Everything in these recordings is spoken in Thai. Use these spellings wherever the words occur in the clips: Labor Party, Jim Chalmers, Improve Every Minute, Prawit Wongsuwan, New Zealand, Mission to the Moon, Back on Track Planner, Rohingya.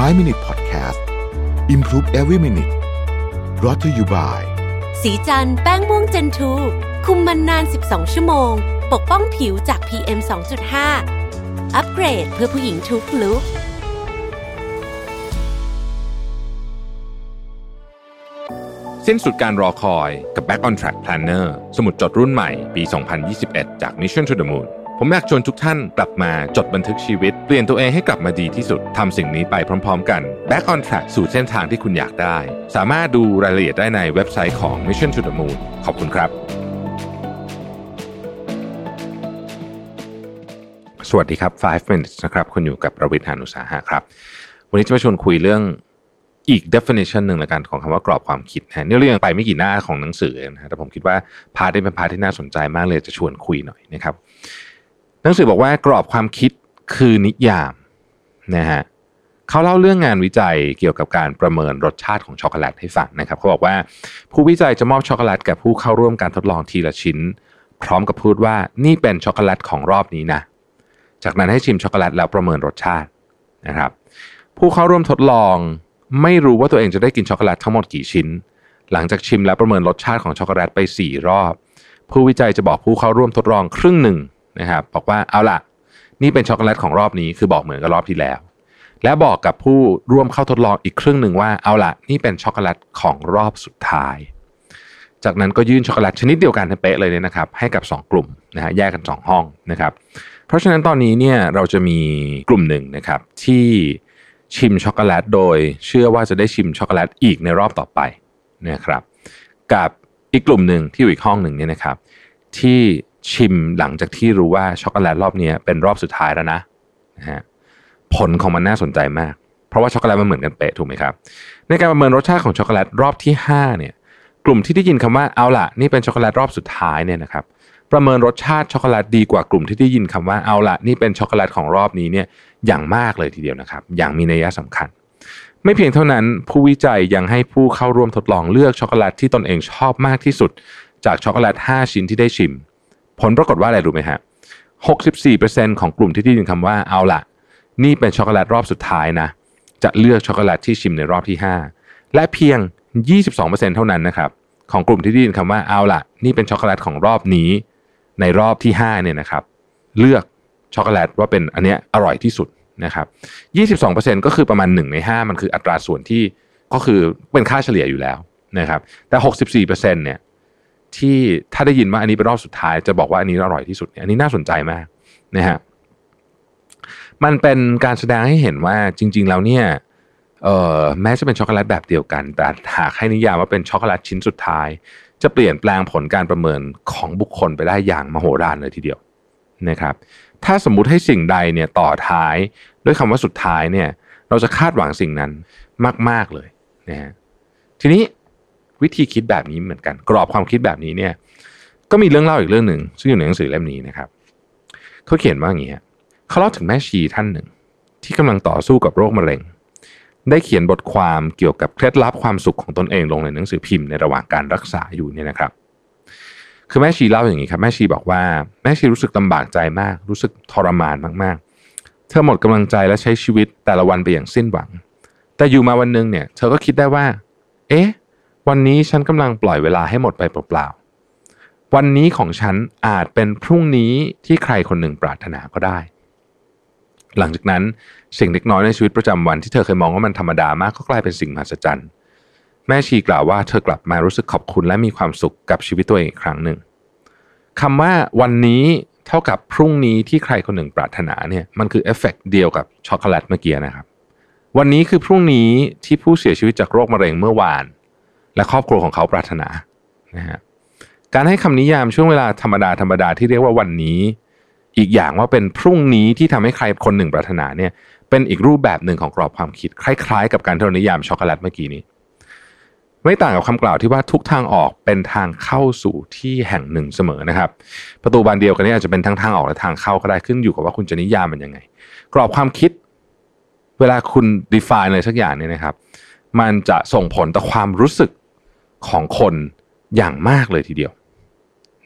5 Minute Podcast Improve Every Minute Brought to you by สีจันแป้งม่วงเจนทูคุมมันนาน12ชั่วโมงปกป้องผิวจาก PM 2.5 อัปเกรดเพื่อผู้หญิงทุกลุคสิ้นสุดการรอคอยกับ Back on Track Planner สมุดจดรุ่นใหม่ปี 2021 จาก Mission to the Moon ผมอยากชวนทุกท่านกลับมาจดบันทึกชีวิตเปลี่ยนตัวเองให้กลับมาดีที่สุดทำสิ่งนี้ไปพร้อมๆกัน Back on Track สู่เส้นทางที่คุณอยากได้สามารถดูรายละเอียดได้ในเว็บไซต์ของ Mission to the Moon ขอบคุณครับสวัสดีครับ 5 minutes นะครับคุณอยู่กับประวิทย์ หาญอุตสาหะครับวันนี้จะมาชวนคุยเรื่องอีก definition หนึ่งละกันของคำว่ากรอบความคิดนะนี่เรื่องไปไม่กี่หน้าของหนังสือนะแต่ผมคิดว่าพาร์ทนี้เป็นพาร์ทที่น่าสนใจมากเลยจะชวนคุยหน่อยนะครับหนังสือบอกว่ากรอบความคิดคือนิยามนะฮะเขาเล่าเรื่องงานวิจัยเกี่ยวกับการประเมินรสชาติของช็อกโกแลตให้ฟังนะครับเขาบอกว่าผู้วิจัยจะมอบช็อกโกแลตกับผู้เข้าร่วมการทดลองทีละชิ้นพร้อมกับพูดว่านี่เป็นช็อกโกแลตของรอบนี้นะจากนั้นให้ชิมช็อกโกแลตแล้วประเมินรสชาตินะครับผู้เข้าร่วมทดลองไม่รู้ว่าตัวเองจะได้กินช็อกโกแลตทั้งหมดกี่ชิ้นหลังจากชิมแล้วประเมินรสชาติของช็อกโกแลตไป4รอบผู้วิจัยจะบอกผู้เข้าร่วมทดลองครึ่งหนึ่งนะครับบอกว่าเอาล่ะนี่เป็นช็อกโกแลตของรอบนี้คือบอกเหมือนกับรอบที่แล้วและบอกกับผู้ร่วมเข้าทดลองอีกครึ่งหนึ่งว่าเอาล่ะนี่เป็นช็อกโกแลตของรอบสุดท้ายจากนั้นก็ยื่นช็อกโกแลตชนิดเดียวกันเป๊ะเลยเนี่ยนะครับให้กับ2กลุ่มนะฮะแยกกัน2ห้องนะครับเพราะฉะนั้นตอนนี้เนี่ยเราจะมีกลุ่มหนึ่งนะครับที่ชิมช็อกโกแลตโดยเชื่อว่าจะได้ชิมช็อกโกแลตอีกในรอบต่อไปนะครับกับอีกกลุ่มหนึ่งที่อยู่อีกห้องหนึ่งเนี่ยนะครับที่ชิมหลังจากที่รู้ว่าช็อกโกแลตรอบนี้เป็นรอบสุดท้ายแล้วนะนะฮะผลของมันน่าสนใจมากเพราะว่าช็อกโกแลตมันเหมือนกันเป๊ะถูกไหมครับในการประเมินรสชาติของช็อกโกแลตรอบที่5เนี่ยกลุ่มที่ได้ยินคำว่าเอาล่ะนี่เป็นช็อกโกแลตรอบสุดท้ายเนี่ยนะครับประเมินรสชาติช็อกโกแลตดีกว่ากลุ่มที่ได้ยินคำว่าเอาล่ะนี่เป็นช็อกโกแลตของรอบนี้เนี่ยอย่างมากเลยทีเดียวนะครับอย่างมีนัยสำคัญไม่เพียงเท่านั้นผู้วิจัยยังให้ผู้เข้าร่วมทดลองเลือกช็อกโกแลตที่ตนเองชอบมากที่สุดจากช็อกโกแลต5ชิ้นที่ได้ชิมผลปรากฏว่าอะไรรู้ไหมฮะ 64% ของกลุ่มที่ได้ยินคำว่าเอาล่ะนี่เป็นช็อกโกแลตรอบสุดท้ายนะจะเลือกช็อกโกแลตที่ชิมในรอบที่5และเพียง 22% เท่านั้นนะครับของกลุ่มที่ได้ยินคำว่าเอาล่ะนี่เป็นช็อกโกแลตของรอบนี้ในรอบที่5เนี่ยนะครับเลือกช็อกโกแลตว่าเป็นอันเนี้ยอร่อยที่สุดนะครับ 22% ก็คือประมาณ1ใน5มันคืออัตราส่วนที่ก็คือเป็นค่าเฉลี่ยอยู่แล้วนะครับแต่ 64% เนี่ยที่ถ้าได้ยินว่าอันนี้เป็นรอบสุดท้ายจะบอกว่าอันนี้อร่อยที่สุดเนี่ยอันนี้น่าสนใจมากนะฮะมันเป็นการแสดงให้เห็นว่าจริงๆแล้วเนี่ยแม้จะเป็นช็อกโกแลตแบบเดียวกันแต่หากให้นิยามว่าเป็นช็อกโกแลตชิ้นสุดท้ายจะเปลี่ยนแปลงผลการประเมินของบุคคลไปได้อย่างมโหฬารเลยทีเดียวนะครับถ้าสมมุติให้สิ่งใดเนี่ยต่อท้ายด้วยคำว่าสุดท้ายเนี่ยเราจะคาดหวังสิ่งนั้นมากๆเลยนะฮะทีนี้วิธีคิดแบบนี้เหมือนกันกรอบความคิดแบบนี้เนี่ยก็มีเรื่องเล่าอีกเรื่องหนึ่งซึ่งอยู่ในหนังสือเล่มนี้นะครับเขาเขียนว่าอย่างนี้เขาเล่าถึงแม่ชีท่านหนึ่งที่กำลังต่อสู้กับโรคมะเร็งได้เขียนบทความเกี่ยวกับเคล็ดลับความสุขของตนเองลงในหนังสือพิมพ์ในระหว่างการรักษาอยู่เนี่ยนะครับคือแม่ชีเล่าอย่างนี้ครับแม่ชีบอกว่าแม่ชีรู้สึกลำบากใจมากรู้สึกทรมานมากๆเธอหมดกำลังใจและใช้ชีวิตแต่ละวันไปอย่างสิ้นหวังแต่อยู่มาวันนึงเนี่ยเธอก็คิดได้ว่าเอ๊ะวันนี้ฉันกำลังปล่อยเวลาให้หมดไปเปล่าๆวันนี้ของฉันอาจเป็นพรุ่งนี้ที่ใครคนหนึ่งปรารถนาก็ได้หลังจากนั้นสิ่งเล็กน้อยในชีวิตประจำวันที่เธอเคยมองว่ามันธรรมดามากก็กลายเป็นสิ่งมหัศจรรย์แม่ชีกล่าวว่าเธอกลับมารู้สึกขอบคุณและมีความสุขกับชีวิตตัวเองอีกครั้งหนึ่งคำว่าวันนี้เท่ากับพรุ่งนี้ที่ใครคนหนึ่งปรารถนาเนี่ยมันคือเอฟเฟกต์เดียวกับช็อกโกแลตเมื่อกี้นะครับวันนี้คือพรุ่งนี้ที่ผู้เสียชีวิตจากโรคมะเร็งเมื่อวานและครอบครัวของเขาปรารถนานะฮะการให้คำนิยามช่วงเวลาธรรมดาที่เรียกว่าวันนี้อีกอย่างว่าเป็นพรุ่งนี้ที่ทำให้ใครคนหนึ่งปรารถนาเนี่ยเป็นอีกรูปแบบหนึ่งของกรอบความคิดคล้ายๆกับการที่เรานิยามช็อกโกแลตเมื่อกี้นี้ไม่ต่างกับคำกล่าวที่ว่าทุกทางออกเป็นทางเข้าสู่ที่แห่งหนึ่งเสมอนะครับประตูบานเดียวกันนี้อาจจะเป็นทั้งทางออกและทางเข้าก็ได้ขึ้นอยู่กับว่าคุณจะนิยามมันยังไงกรอบความคิดเวลาคุณ define อะไรสักอย่างเนี่ยนะครับมันจะส่งผลต่อความรู้สึกของคนอย่างมากเลยทีเดียว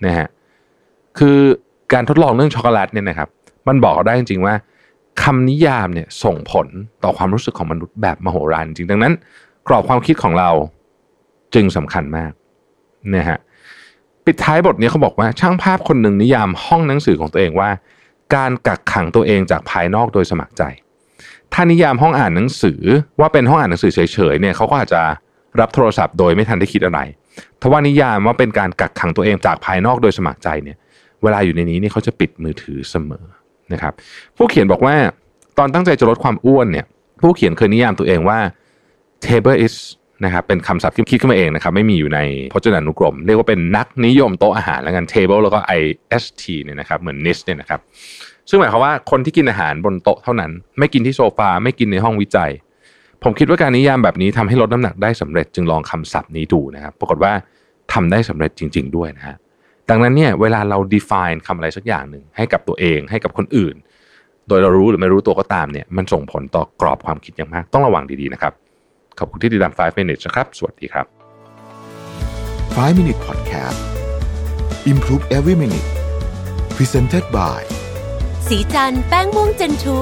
นะฮะคือการทดลองเรื่องช็อกโกแลตเนี่ยนะครับมันบอกได้จริงๆว่า คำนิยามเนี่ยส่งผลต่อความรู้สึกของมนุษย์แบบมโหฬารจริงดังนั้นกรอบความคิดของเราจึงสำคัญมากนะฮะปิดท้ายบทนี้เขาบอกว่าช่างภาพคนหนึ่งนิยามห้องหนังสือของตัวเองว่าการกักขังตัวเองจากภายนอกโดยสมัครใจถ้านิยามห้องอ่านหนังสือว่าเป็นห้องอ่านหนังสือเฉยๆเนี่ยเขาก็อาจจะรับโทรศัพท์โดยไม่ทันได้คิดอะไรทว่านิยามว่าเป็นการกักขังตัวเองจากภายนอกโดยสมัครใจเนี่ยเวลาอยู่ในนี้นี่เขาจะปิดมือถือเสมอนะครับผู้เขียนบอกว่าตอนตั้งใจจะลดความอ้วนเนี่ยผู้เขียนเคยนิยามตัวเองว่า table is นะครับเป็นคำศัพท์ที่คิดขึ้นมาเองนะครับไม่มีอยู่ในพจนานุกรมเรียกว่าเป็นนักนิยมโต๊ะอาหารแล้วกัน table แล้วก็ ist เนี่ยนะครับเหมือน nist เนี่ยนะครับซึ่งหมายความว่าคนที่กินอาหารบนโต๊ะเท่านั้นไม่กินที่โซฟาไม่กินในห้องวิจัยผมคิดว่าการนิยามแบบนี้ทำให้ลดน้ำหนักได้สำเร็จจึงลองคำศัพท์นี้ดูนะครับปรากฏว่าทำได้สำเร็จจริงๆด้วยนะฮะดังนั้นเนี่ยเวลาเรา define คำอะไรสักอย่างหนึ่งให้กับตัวเองให้กับคนอื่นโดยเรารู้หรือไม่รู้ตัวก็ตามเนี่ยมันส่งผลต่อกรอบความคิดอย่างมากต้องระวังดีๆนะครับขอบคุณที่ติดตาม 5 Minutes นะครับสวัสดีครับ 5 Minute Podcast Improve Every Minute Presented by สีจันทร์แป้งม่วงเจนทรู